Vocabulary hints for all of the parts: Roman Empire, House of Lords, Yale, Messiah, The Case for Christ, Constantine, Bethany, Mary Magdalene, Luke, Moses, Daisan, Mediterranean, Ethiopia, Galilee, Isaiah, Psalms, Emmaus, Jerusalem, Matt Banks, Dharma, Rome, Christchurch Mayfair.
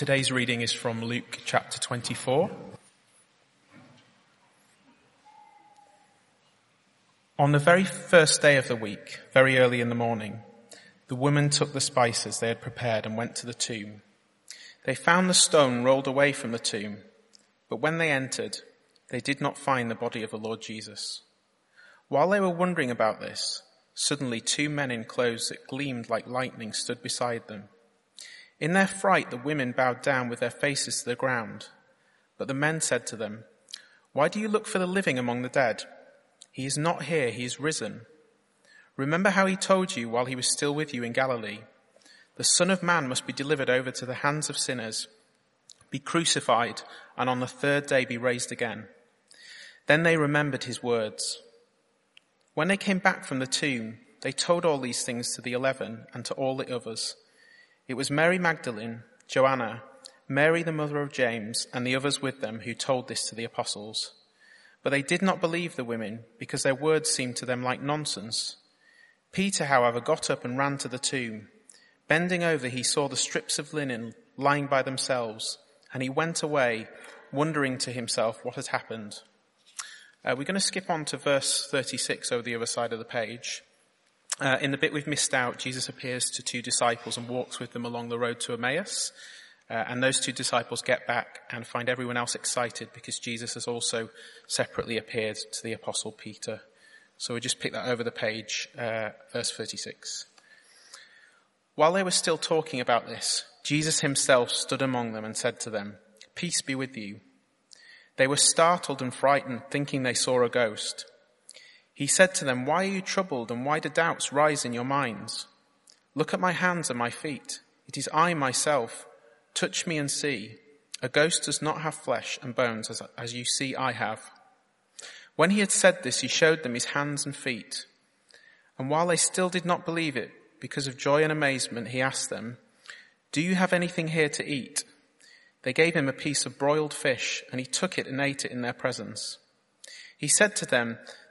Today's reading is from Luke chapter 24. On the very first day of the week, very early in the morning, the women took the spices they had prepared and went to the tomb. They found the stone rolled away from the tomb, but when they entered, they did not find the body of the Lord Jesus. While they were wondering about this, suddenly two men in clothes that gleamed like lightning stood beside them. In their fright, the women bowed down with their faces to the ground. But the men said to them, "Why do you look for the living among the dead? He is not here, he is risen. Remember how he told you while he was still with you in Galilee. The Son of Man must be delivered over to the hands of sinners, be crucified, and on the third day be raised again." Then they remembered his words. When they came back from the tomb, they told all these things to the 11 and to all the others. It was Mary Magdalene, Joanna, Mary the mother of James, and the others with them who told this to the apostles. But they did not believe the women, because their words seemed to them like nonsense. Peter, however, got up and ran to the tomb. Bending over, he saw the strips of linen lying by themselves, and he went away, wondering to himself what had happened. We're going to skip on to verse 36 over the other side of the page. In the bit we've missed out, Jesus appears to two disciples and walks with them along the road to Emmaus. And those two disciples get back and find everyone else excited because Jesus has also separately appeared to the apostle Peter. So we'll just pick that over the page, verse 36. While they were still talking about this, Jesus himself stood among them and said to them, "Peace be with you." They were startled and frightened, thinking they saw a ghost. He said to them, "Why are you troubled, and why do doubts rise in your minds? Look at my hands and my feet. It is I myself. Touch me and see. A ghost does not have flesh and bones as you see I have." When he had said this, he showed them his hands and feet. And while they still did not believe it, because of joy and amazement, he asked them, "Do you have anything here to eat?" They gave him a piece of broiled fish, and he took it and ate it in their presence. He said to them,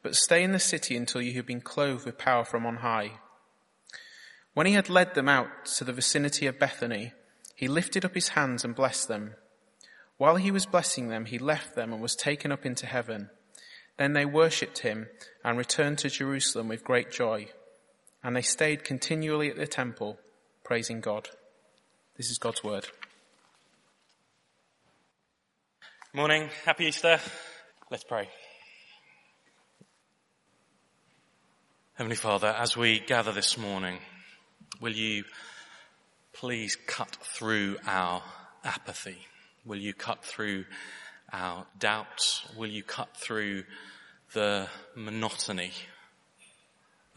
but stay in the city until you have been clothed with power from on high." When he had led them out to the vicinity of Bethany, he lifted up his hands and blessed them. While he was blessing them, he left them and was taken up into heaven. Then they worshipped him and returned to Jerusalem with great joy. And they stayed continually at the temple, praising God. This is God's word. Morning. Happy Easter. Let's pray. Heavenly Father, as we gather this morning, will you please cut through our apathy? Will you cut through our doubts? Will you cut through the monotony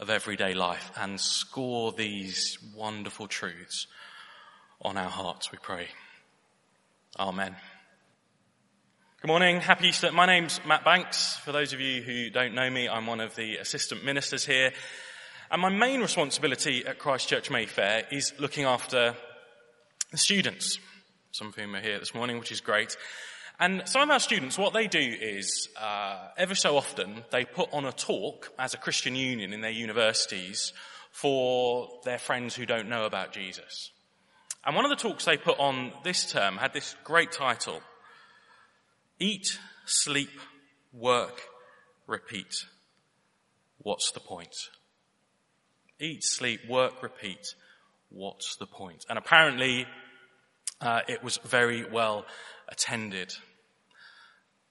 of everyday life and score these wonderful truths on our hearts, we pray. Amen. Good morning. Happy Easter. My name's Matt Banks. For those of you who don't know me, I'm one of the assistant ministers here. And my main responsibility at Christchurch Mayfair is looking after the students. Some of whom are here this morning, which is great. And some of our students, what they do is, ever so often, they put on a talk as a Christian union in their universities for their friends who don't know about Jesus. And one of the talks they put on this term had this great title, "Eat, Sleep, Work, Repeat. What's the point?" Eat, sleep, work, repeat. What's the point? And apparently, it was very well attended.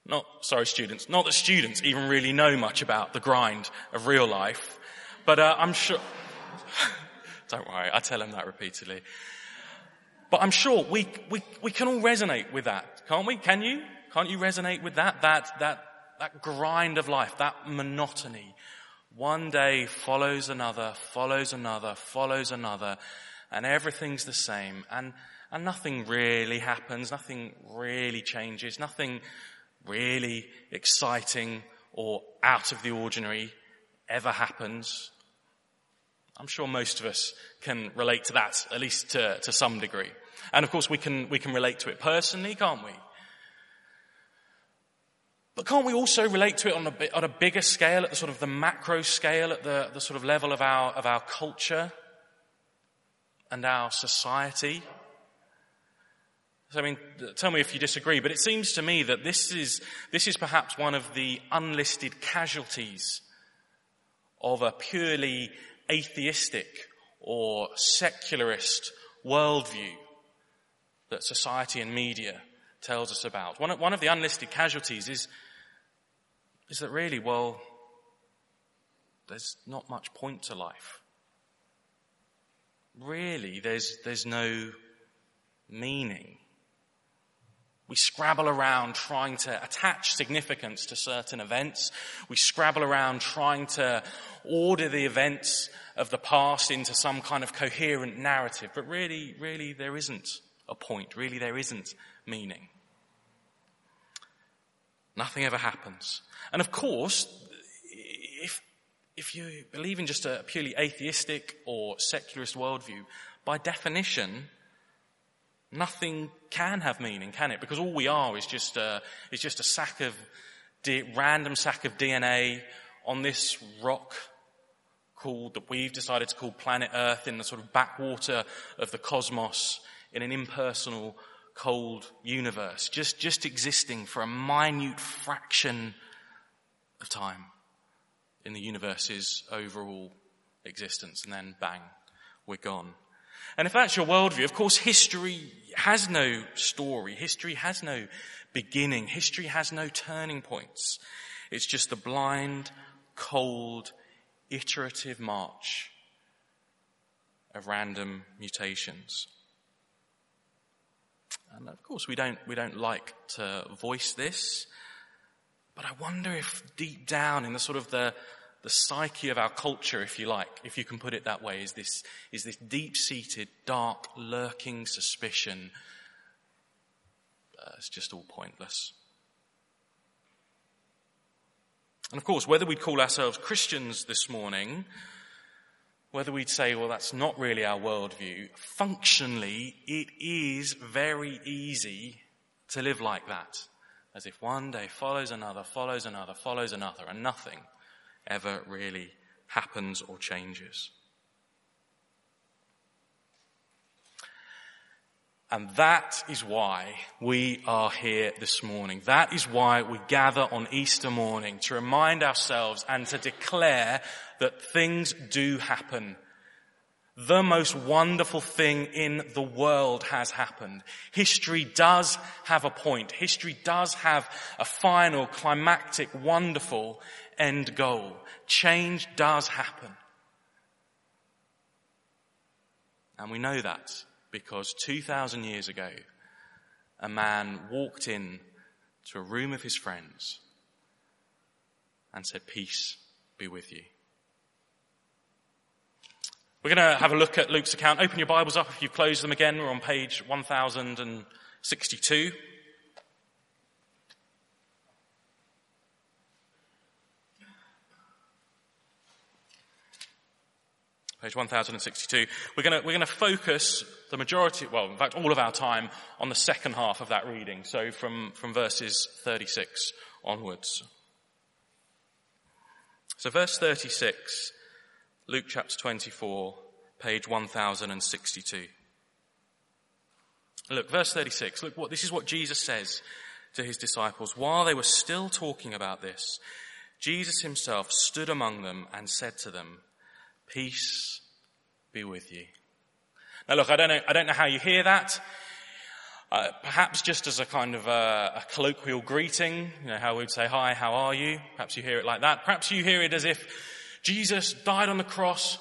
Not that students even really know much about the grind of real life, but I'm sure, don't worry, I tell them that repeatedly. But I'm sure we can all resonate with that, can't we? Can you? Can't you resonate with that grind of life, that monotony? One day follows another, follows another, follows another, and everything's the same. And and nothing really happens, nothing really changes, nothing really exciting or out of the ordinary ever happens. I'm sure most of us can relate to that, at least to some degree. And of course we can relate to it personally, can't we? But can't we also relate to it on a bigger scale, at the sort of the macro scale, at the sort of level of our culture and our society? So, I mean, tell me if you disagree, but it seems to me that this is perhaps one of the unlisted casualties of a purely atheistic or secularist worldview that society and media tells us about. One of the unlisted casualties is that really, well, there's not much point to life. Really, there's no meaning. We scrabble around trying to attach significance to certain events. We scrabble around trying to order the events of the past into some kind of coherent narrative. But really, there isn't a point. Really, there isn't meaning. Nothing ever happens. And of course, if you believe in just a purely atheistic or secularist worldview, by definition, nothing can have meaning, can it? Because all we are is just a random sack of DNA on this rock that we've decided to call planet Earth, in the sort of backwater of the cosmos, in an impersonal, cold universe, just existing for a minute fraction of time in the universe's overall existence, and then bang, we're gone. And if that's your worldview, of course, history has no story. History has no beginning. History has no turning points. It's just the blind, cold, iterative march of random mutations. And of course, we don't like to voice this, but I wonder if deep down in the sort of the psyche of our culture, if you like, if you can put it that way, is this deep-seated, dark, lurking suspicion. It's just all pointless. And of course, whether we'd call ourselves Christians this morning, whether we'd say, well, that's not really our worldview, functionally, it is very easy to live like that, as if one day follows another, follows another, follows another, and nothing ever really happens or changes. And that is why we are here this morning. That is why we gather on Easter morning, to remind ourselves and to declare that things do happen. The most wonderful thing in the world has happened. History does have a point. History does have a final, climactic, wonderful end goal. Change does happen. And we know that because 2,000 years ago, a man walked in to a room of his friends and said, "Peace be with you." We're going to have a look at Luke's account. Open your Bibles up if you've closed them again. We're on page 1062. Page 1062. We're going to focus the majority, well, in fact, all of our time on the second half of that reading. So from verses 36 onwards. So verse 36. Luke chapter 24, page 1062. Look, verse 36. Look, this is what Jesus says to his disciples. While they were still talking about this, Jesus himself stood among them and said to them, "Peace be with you." Now look, I don't know how you hear that. Perhaps just as a kind of a colloquial greeting, you know, how we'd say, "Hi, how are you?" Perhaps you hear it like that. Perhaps you hear it as if Jesus died on the cross,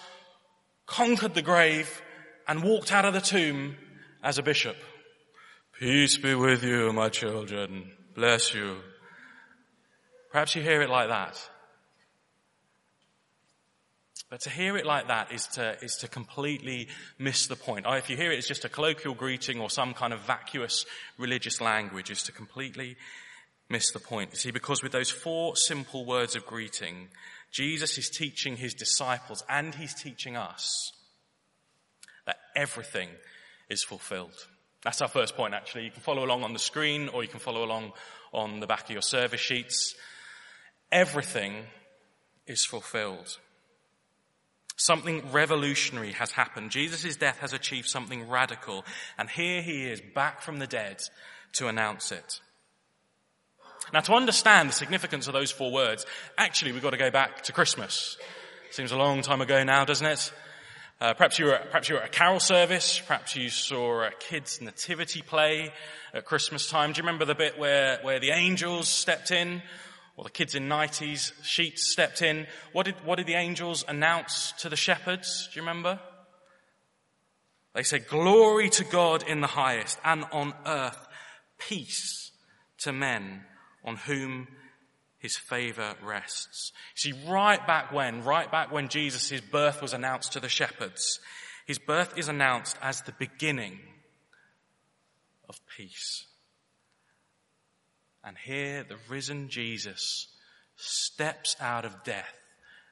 conquered the grave, and walked out of the tomb as a bishop. "Peace be with you, my children. Bless you." Perhaps you hear it like that. But to hear it like that is to completely miss the point. If you hear it as just a colloquial greeting or some kind of vacuous religious language, is to completely miss the point. You see, because with those four simple words of greeting, Jesus is teaching his disciples and he's teaching us that everything is fulfilled. That's our first point, actually. You can follow along on the screen or you can follow along on the back of your service sheets. Everything is fulfilled. Something revolutionary has happened. Jesus' death has achieved something radical. And here he is, back from the dead, to announce it. Now, to understand the significance of those four words, actually, we've got to go back to Christmas. Seems a long time ago now, doesn't it? Perhaps you were at a carol service. Perhaps you saw a kid's nativity play at Christmas time. Do you remember the bit where the angels stepped in? Or the kids in 90s sheets stepped in? What did the angels announce to the shepherds? Do you remember? They said, "Glory to God in the highest, and on earth peace to men on whom his favor rests." You see, right back when Jesus' birth was announced to the shepherds, his birth is announced as the beginning of peace. And here the risen Jesus steps out of death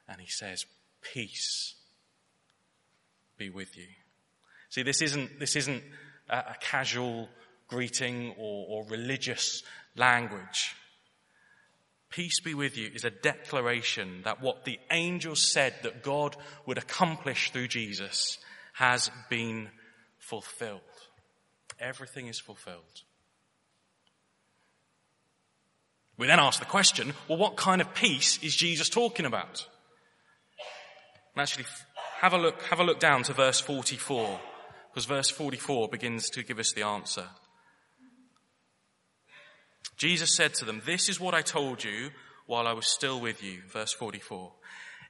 and he says, "Peace be with you." See, this isn't a casual greeting or religious language. Peace be with you is a declaration that what the angels said that God would accomplish through Jesus has been fulfilled. Everything is fulfilled. We then ask the question, well, what kind of peace is Jesus talking about? And actually, have a look down to verse 44, because verse 44 begins to give us the answer. Jesus said to them, "This is what I told you while I was still with you." Verse 44.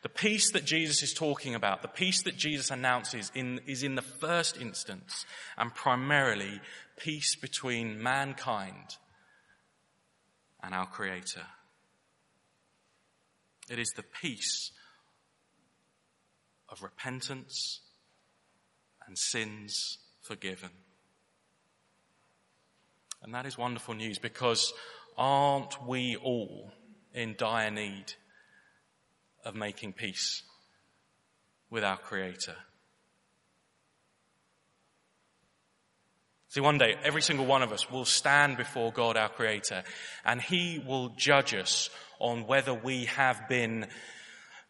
The peace that Jesus is talking about, the peace that Jesus announces is in the first instance and primarily peace between mankind and our Creator. It is the peace of repentance and sins forgiven. And that is wonderful news, because aren't we all in dire need of making peace with our Creator? See, one day, every single one of us will stand before God, our Creator, and he will judge us on whether we have been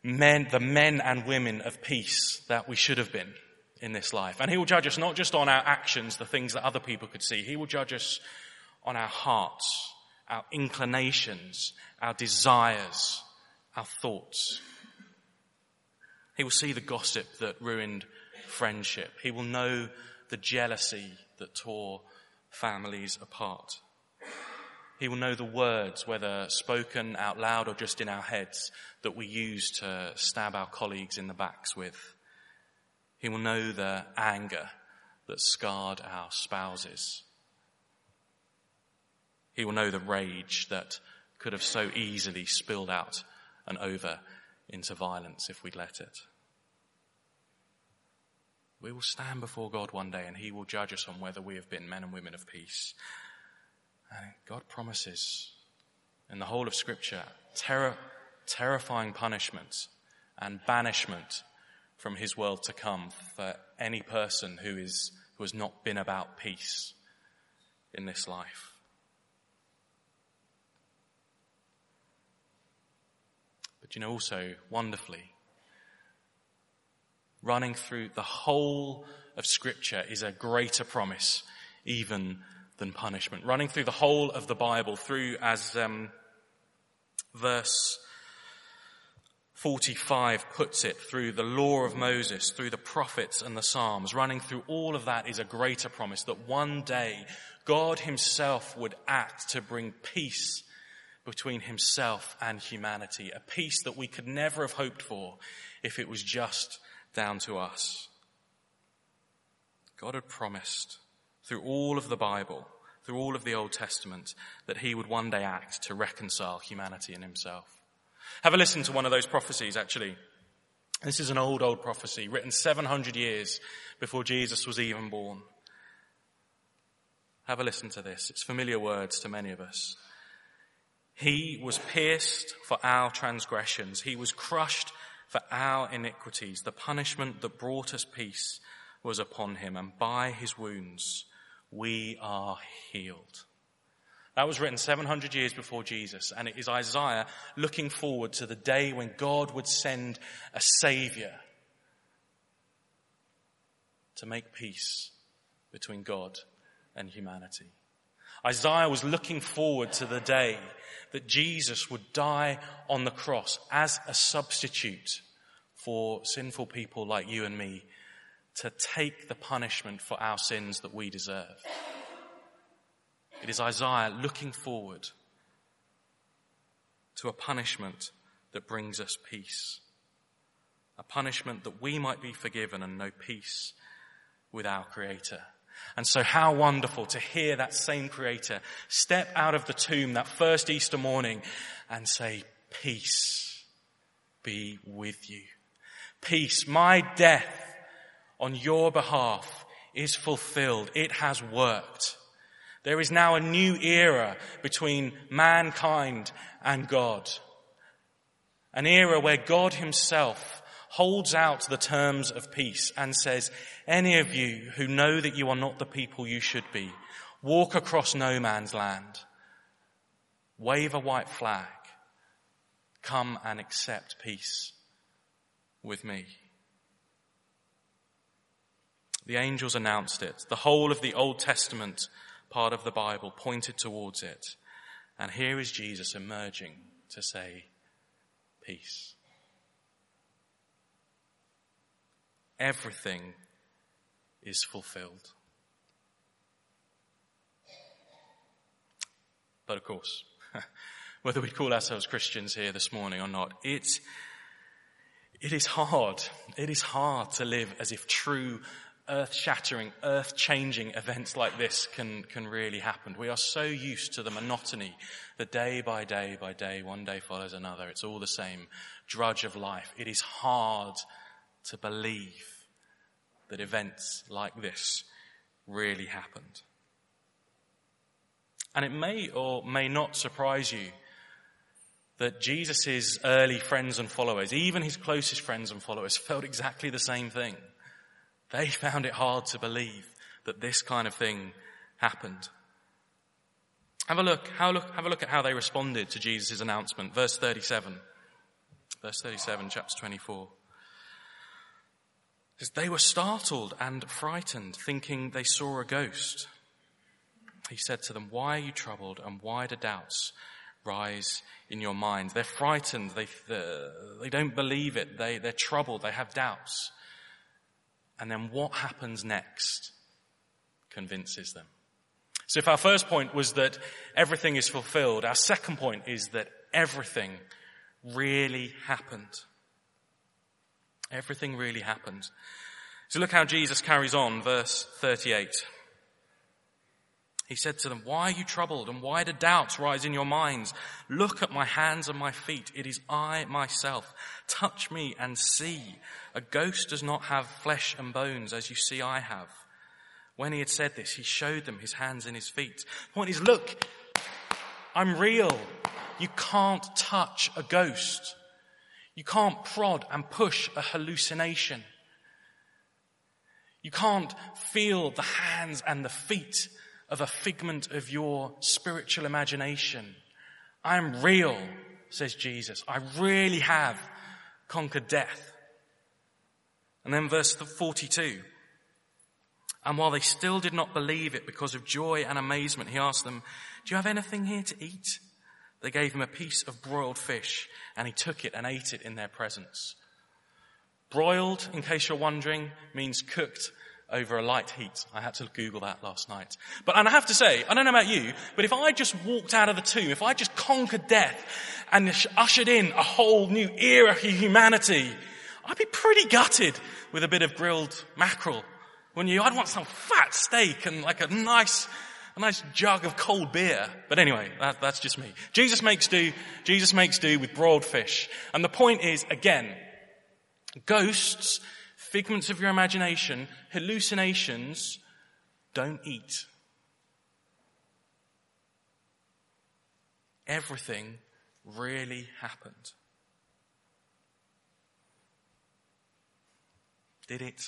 the men and women of peace that we should have been in this life. And he will judge us not just on our actions, the things that other people could see. He will judge us on our hearts, our inclinations, our desires, our thoughts. He will see the gossip that ruined friendship. He will know the jealousy that tore families apart. He will know the words, whether spoken out loud or just in our heads, that we use to stab our colleagues in the backs with. He will know the anger that scarred our spouses. He will know the rage that could have so easily spilled out and over into violence if we'd let it. We will stand before God one day and he will judge us on whether we have been men and women of peace. And God promises in the whole of Scripture terrifying punishment and banishment from his world to come for any person who has not been about peace in this life. But also wonderfully, running through the whole of Scripture is a greater promise even than punishment. Running through the whole of the Bible, through as verse 45 puts it, through the law of Moses, through the prophets and the Psalms, running through all of that is a greater promise that one day God himself would act to bring peace between himself and humanity, a peace that we could never have hoped for if it was just down to us. God had promised through all of the Bible, through all of the Old Testament, that he would one day act to reconcile humanity and himself. Have a listen to one of those prophecies, actually. This is an old, old prophecy written 700 years before Jesus was even born. Have a listen to this. It's familiar words to many of us. He was pierced for our transgressions. He was crushed for our iniquities. The punishment that brought us peace was upon him, and by his wounds we are healed. That was written 700 years before Jesus, and it is Isaiah looking forward to the day when God would send a Saviour to make peace between God and humanity. Isaiah was looking forward to the day that Jesus would die on the cross as a substitute for sinful people like you and me, to take the punishment for our sins that we deserve. It is Isaiah looking forward to a punishment that brings us peace, a punishment that we might be forgiven and know peace with our Creator. And so how wonderful to hear that same Creator step out of the tomb that first Easter morning and say, "Peace be with you. Peace, my death on your behalf is fulfilled. It has worked. There is now a new era between mankind and God. An era where God himself holds out the terms of peace and says, any of you who know that you are not the people you should be, walk across no man's land, wave a white flag, come and accept peace with me." The angels announced it. The whole of the Old Testament part of the Bible pointed towards it. And here is Jesus emerging to say, peace. Everything is fulfilled. But of course, whether we call ourselves Christians here this morning or not, it is hard to live as if true earth-shattering, earth-changing events like this can really happen. We are so used to the monotony, the day by day by day, one day follows another. It's all the same drudge of life. It is hard to believe that events like this really happened. And it may or may not surprise you that Jesus' early friends and followers, even his closest friends and followers, felt exactly the same thing. They found it hard to believe that this kind of thing happened. Have a look at how they responded to Jesus' announcement. Verse 37, chapter 24. It says, "They were startled and frightened, thinking they saw a ghost. He said to them, 'Why are you troubled, and why do doubts rise in your minds?'" They're frightened. They don't believe it. They're troubled. They have doubts. And then what happens next convinces them. So if our first point was that everything is fulfilled, our second point is that everything really happened. Everything really happened. So look how Jesus carries on, verse 38. He said to them, "Why are you troubled, and why do doubts rise in your minds? Look at my hands and my feet. It is I myself. Touch me and see. A ghost does not have flesh and bones, as you see I have." When he had said this, he showed them his hands and his feet. The point is, look, I'm real. You can't touch a ghost. You can't prod and push a hallucination. You can't feel the hands and the feet of a figment of your spiritual imagination. I am real, says Jesus. I really have conquered death. And then verse 42. "And while they still did not believe it because of joy and amazement, he asked them, 'Do you have anything here to eat?' They gave him a piece of broiled fish, and he took it and ate it in their presence. Broiled, in case you're wondering, means cooked over a light heat. I had to Google that last night. And I have to say, I don't know about you, but if I just walked out of the tomb, if I just conquered death and ushered in a whole new era of humanity, I'd be pretty gutted with a bit of grilled mackerel. Wouldn't you? I'd want some fat steak and like a nice jug of cold beer. But anyway, that's just me. Jesus makes do with broiled fish. And the point is, again, ghosts, figments of your imagination, hallucinations, don't eat. Everything really happened. Did it?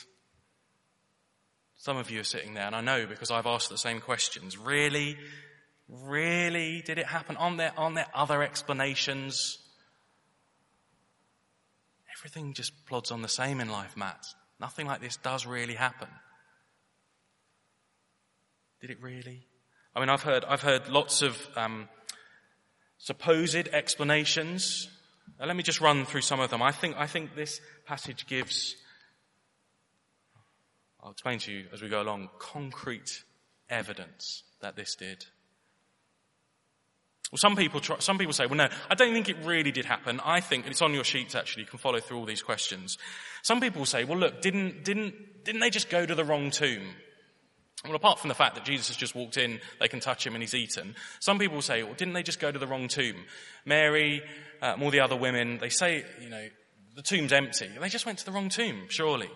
Some of you are sitting there, and I know because I've asked the same questions. Really, did it happen? Aren't there other explanations? Everything just plods on the same in life, Matt. Nothing like this does really happen. Did it really? I mean, I've heard lots of supposed explanations. Now, let me just run through some of them. I think this passage gives, I'll explain to you as we go along, concrete evidence that this did. Well, some people say, well, no, I don't think it really did happen. I think, and it's on your sheets actually, you can follow through all these questions. Some people say, well, look, didn't they just go to the wrong tomb? Well, apart from the fact that Jesus has just walked in, they can touch him and he's eaten. Some people say, well, didn't they just go to the wrong tomb? Mary, all the other women, they say, you know, the tomb's empty. They just went to the wrong tomb, surely.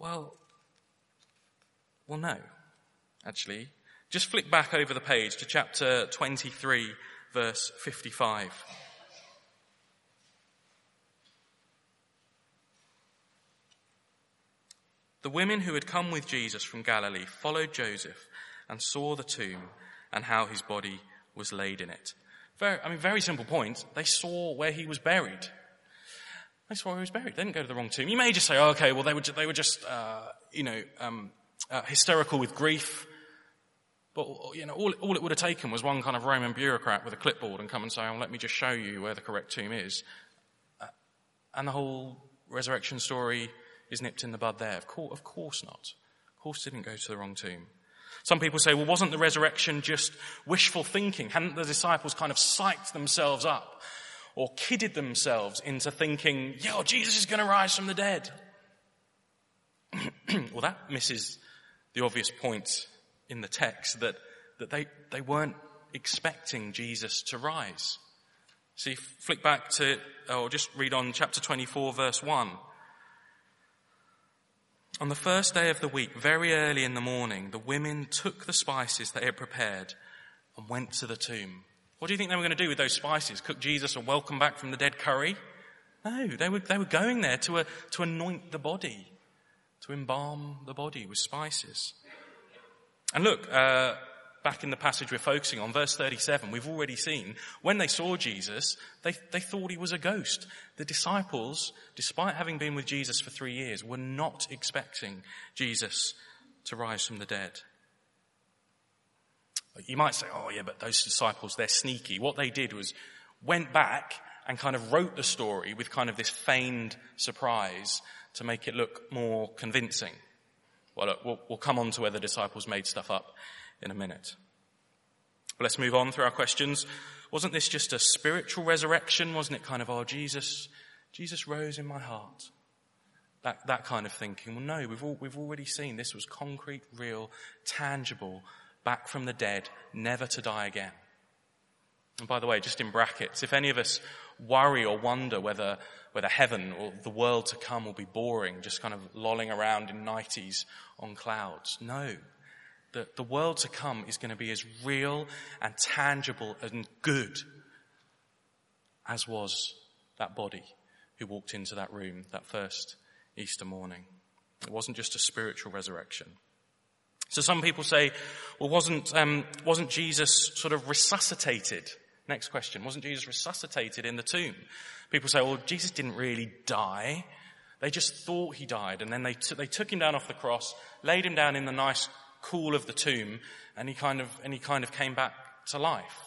Well, no, actually. Just flick back over the page to chapter 23, verse 55. The women who had come with Jesus from Galilee followed Joseph and saw the tomb and how his body was laid in it. Very simple point. They saw where he was buried. They didn't go to the wrong tomb. You may just say, oh, okay, well, they were just hysterical with grief. But, you know, all it would have taken was one kind of Roman bureaucrat with a clipboard and come and say, oh, let me just show you where the correct tomb is. And the whole resurrection story is nipped in the bud there. Of course not. Of course it didn't go to the wrong tomb. Some people say, well, wasn't the resurrection just wishful thinking? Hadn't the disciples kind of psyched themselves up or kidded themselves into thinking, yeah, Jesus is going to rise from the dead? Well, that misses the obvious point in the text that they weren't expecting Jesus to rise. See, flick back to, or just read on chapter 24, verse 1. On the first day of the week, very early in the morning, the women took the spices they had prepared and went to the tomb. What do you think they were going to do with those spices? Cook Jesus a welcome back from the dead curry? No, they were going there to anoint the body, to embalm the body with spices. And look, back in the passage we're focusing on, verse 37, we've already seen, when they saw Jesus, they thought he was a ghost. The disciples, despite having been with Jesus for 3 years, were not expecting Jesus to rise from the dead. You might say, oh yeah, but those disciples, they're sneaky. What they did was went back and kind of wrote the story with kind of this feigned surprise to make it look more convincing. Well, look, we'll come on to where the disciples made stuff up in a minute. But let's move on through our questions. Wasn't this just a spiritual resurrection? Wasn't it kind of, oh, Jesus rose in my heart? That kind of thinking. Well, no, we've already seen this was concrete, real, tangible, back from the dead, never to die again. And by the way, just in brackets, if any of us worry or wonder whether heaven or the world to come will be boring, just kind of lolling around in 90s on clouds. No, the world to come is going to be as real and tangible and good as was that body who walked into that room that first Easter morning. It wasn't just a spiritual resurrection. So some people say, well, wasn't Jesus sort of resuscitated? Next question, wasn't Jesus resuscitated in the tomb? People say, well, Jesus didn't really die. They just thought he died. And then they took him down off the cross, laid him down in the nice cool of the tomb, and he kind of came back to life.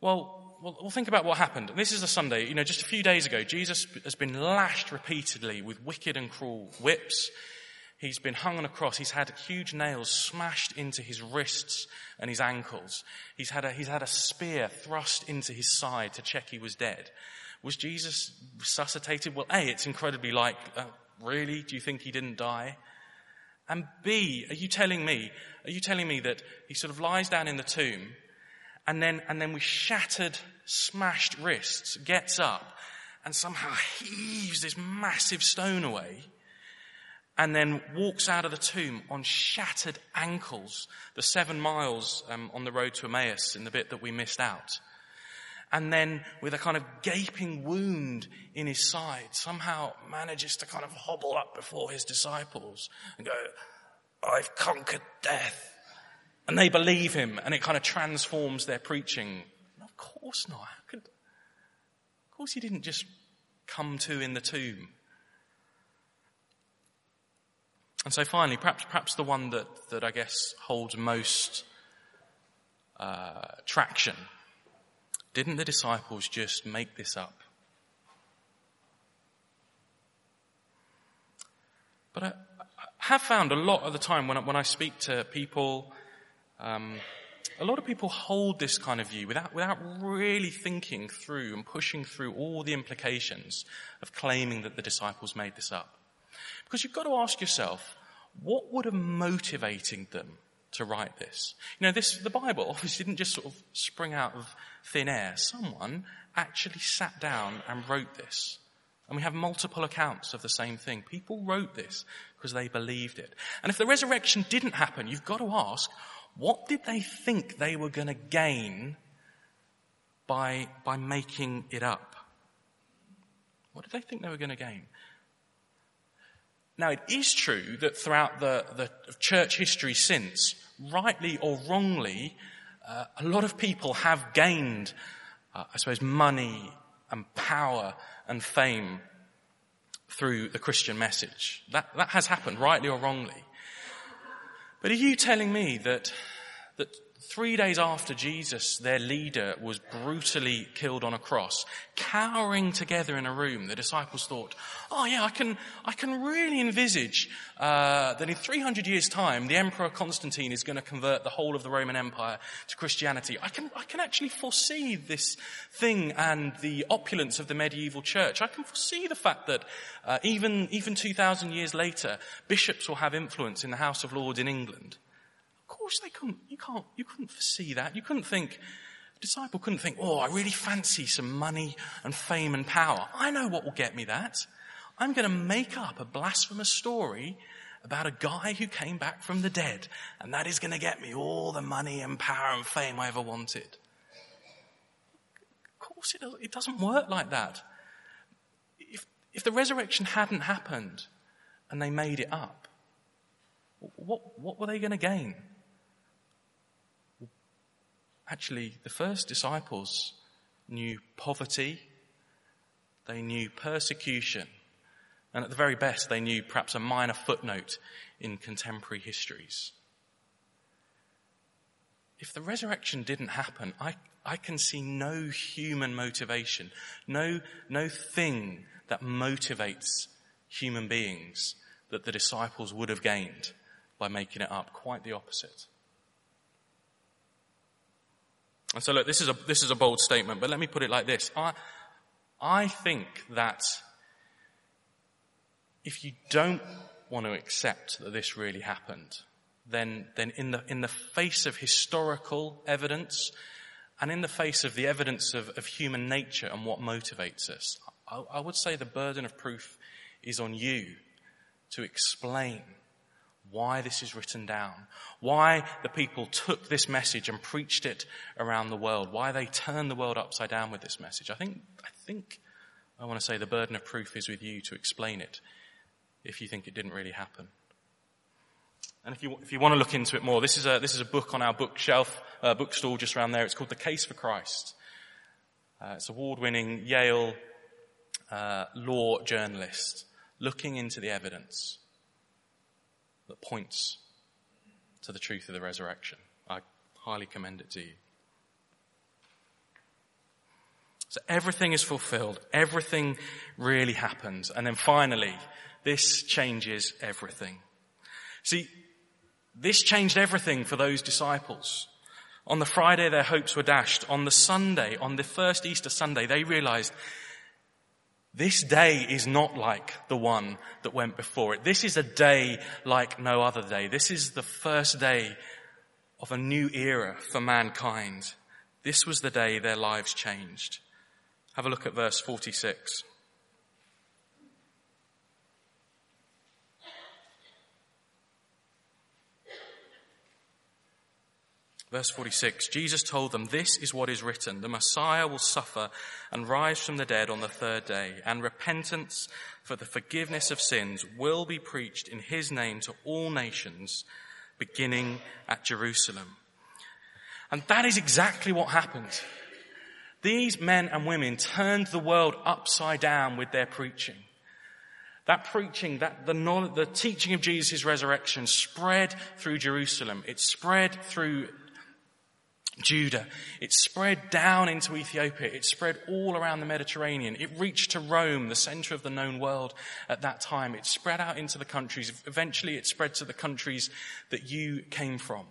Well, think about what happened. And this is a Sunday, just a few days ago, Jesus has been lashed repeatedly with wicked and cruel whips. He's been hung on a cross. He's had huge nails smashed into his wrists and his ankles. He's had a spear thrust into his side to check he was dead. Was Jesus resuscitated? Well, A, it's incredibly likely. Really? Do you think he didn't die? And B, are you telling me that he sort of lies down in the tomb and then with shattered, smashed wrists gets up and somehow heaves this massive stone away and then walks out of the tomb on shattered ankles, the 7 miles on the road to Emmaus in the bit that we missed out. And then with a kind of gaping wound in his side, somehow manages to kind of hobble up before his disciples and go, "I've conquered death." And they believe him, and it kind of transforms their preaching. And of course not. Of course he didn't just come to in the tomb. And so finally, perhaps the one that I guess holds most traction. Didn't the disciples just make this up? But I have found a lot of the time when I speak to people, a lot of people hold this kind of view without really thinking through and pushing through all the implications of claiming that the disciples made this up. Because you've got to ask yourself, what would have motivated them to write this? The Bible obviously didn't just sort of spring out of thin air. Someone actually sat down and wrote this. And we have multiple accounts of the same thing. People wrote this because they believed it. And if the resurrection didn't happen, you've got to ask, what did they think they were going to gain by making it up? What did they think they were going to gain? Now, it is true that throughout the church history since, rightly or wrongly, a lot of people have gained, money and power and fame through the Christian message. That has happened, rightly or wrongly. But are you telling me that 3 days after Jesus, their leader, was brutally killed on a cross, cowering together in a room, the disciples thought, "Oh yeah, I can really envisage that in 300 years' time, the Emperor Constantine is going to convert the whole of the Roman Empire to Christianity. I can actually foresee this thing and the opulence of the medieval church. I can foresee the fact that even 2,000 years later, bishops will have influence in the House of Lords in England." Of course they couldn't. You couldn't foresee that. A disciple couldn't think, "Oh, I really fancy some money and fame and power. I know what will get me that. I'm going to make up a blasphemous story about a guy who came back from the dead, and that is going to get me all the money and power and fame I ever wanted." Of course it doesn't work like that. If the resurrection hadn't happened and they made it up, what were they going to gain? Actually, the first disciples knew poverty, they knew persecution, and at the very best, they knew perhaps a minor footnote in contemporary histories. If the resurrection didn't happen, I can see no human motivation, no thing that motivates human beings that the disciples would have gained by making it up. Quite the opposite. And so look, this is a bold statement, but let me put it like this. I think that if you don't want to accept that this really happened, then in the face of historical evidence and in the face of the evidence of human nature and what motivates us, I would say the burden of proof is on you to explain why this is written down, why the people took this message and preached it around the world, why they turned the world upside down with this message. I think I want to say the burden of proof is with you to explain it if you think it didn't really happen. And if you want to look into it more, this is a book on our bookshelf, bookstall just around there. It's called The Case for Christ. It's award-winning Yale law journalist looking into the evidence that points to the truth of the resurrection. I highly commend it to you. So everything is fulfilled. Everything really happens. And then finally, this changes everything. See, this changed everything for those disciples. On the Friday, their hopes were dashed. On the Sunday, on the first Easter Sunday, they realized this day is not like the one that went before it. This is a day like no other day. This is the first day of a new era for mankind. This was the day their lives changed. Have a look at verse 46. Verse 46, Jesus told them, this is what is written, the Messiah will suffer and rise from the dead on the third day, and repentance for the forgiveness of sins will be preached in his name to all nations, beginning at Jerusalem. And that is exactly what happened. These men and women turned the world upside down with their preaching. That preaching, the teaching of Jesus' resurrection spread through Jerusalem. It spread through Judah. It spread down into Ethiopia. It spread all around the Mediterranean. It reached to Rome, the center of the known world at that time. It spread out into the countries. Eventually it spread to the countries that you came from.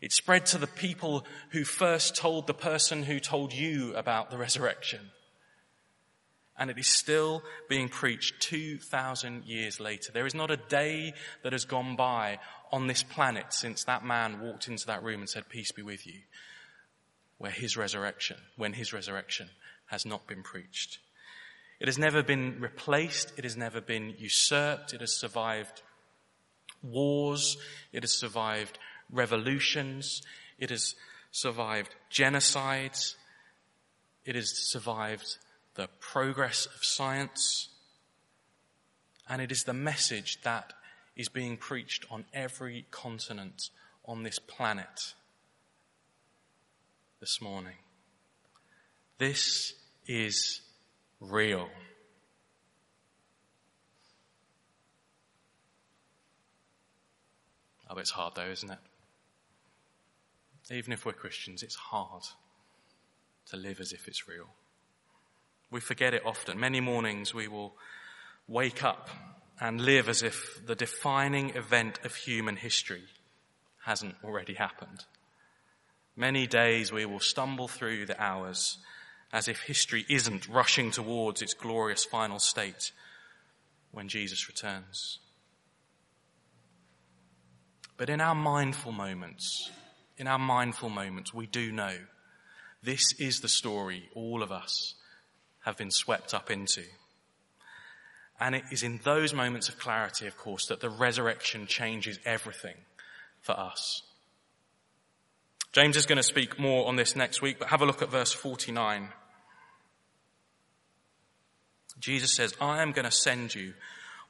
It spread to the people who first told the person who told you about the resurrection. And it is still being preached 2,000 years later. There is not a day that has gone by on this planet since that man walked into that room and said, peace be with you, when his resurrection has not been preached. It has never been replaced. It has never been usurped. It has survived wars. It has survived revolutions. It has survived genocides. It has survived the progress of science, and it is the message that is being preached on every continent on this planet this morning. This is real. I bet it's hard though, isn't it? Even if we're Christians, it's hard to live as if it's real. We forget it often. Many mornings we will wake up and live as if the defining event of human history hasn't already happened. Many days we will stumble through the hours as if history isn't rushing towards its glorious final state when Jesus returns. But in our mindful moments, we do know this is the story all of us have been swept up into. And it is in those moments of clarity, of course, that the resurrection changes everything for us. James is going to speak more on this next week, but have a look at verse 49. Jesus says, I am going to send you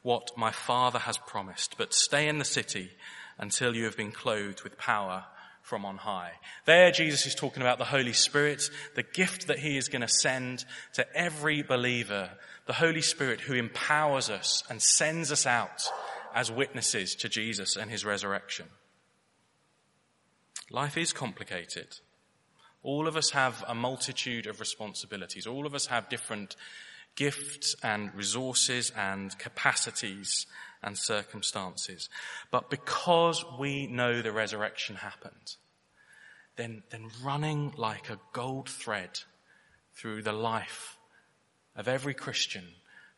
what my Father has promised, but stay in the city until you have been clothed with power from on high. There Jesus is talking about the Holy Spirit, the gift that he is going to send to every believer, the Holy Spirit who empowers us and sends us out as witnesses to Jesus and his resurrection. Life is complicated. All of us have a multitude of responsibilities. All of us have different gifts and resources and capacities and circumstances. But because we know the resurrection happened, then running like a gold thread through the life of every Christian,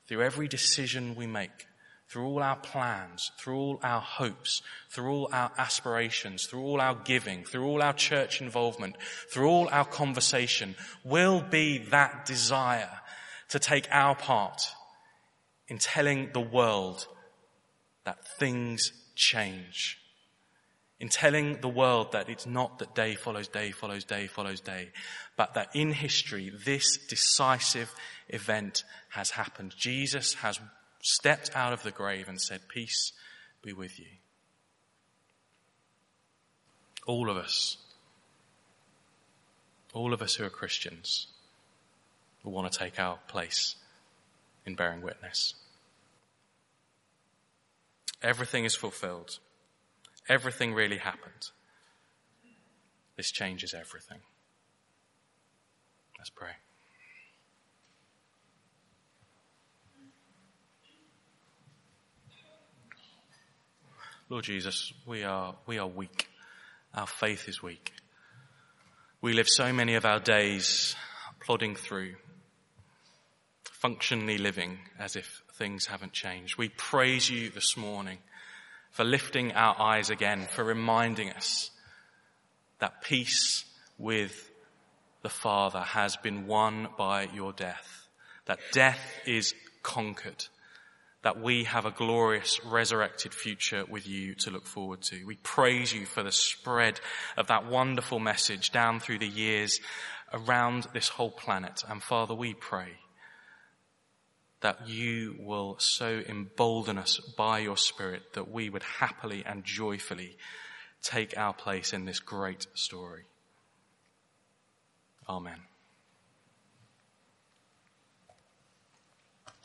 through every decision we make, through all our plans, through all our hopes, through all our aspirations, through all our giving, through all our church involvement, through all our conversation, will be that desire to take our part in telling the world that things change. In telling the world that it's not that day follows day follows day follows day, but that in history this decisive event has happened. Jesus has stepped out of the grave and said, peace be with you. All of us who are Christians will want to take our place in bearing witness. Everything is fulfilled. Everything really happened. This changes everything. Let's pray. Lord Jesus, we are weak. Our faith is weak. We live so many of our days plodding through, functionally living as if things haven't changed. We praise you this morning for lifting our eyes again, for reminding us that peace with the Father has been won by your death, that death is conquered, that we have a glorious resurrected future with you to look forward to. We praise you for the spread of that wonderful message down through the years around this whole planet. And Father, we pray that you will so embolden us by your Spirit that we would happily and joyfully take our place in this great story. Amen.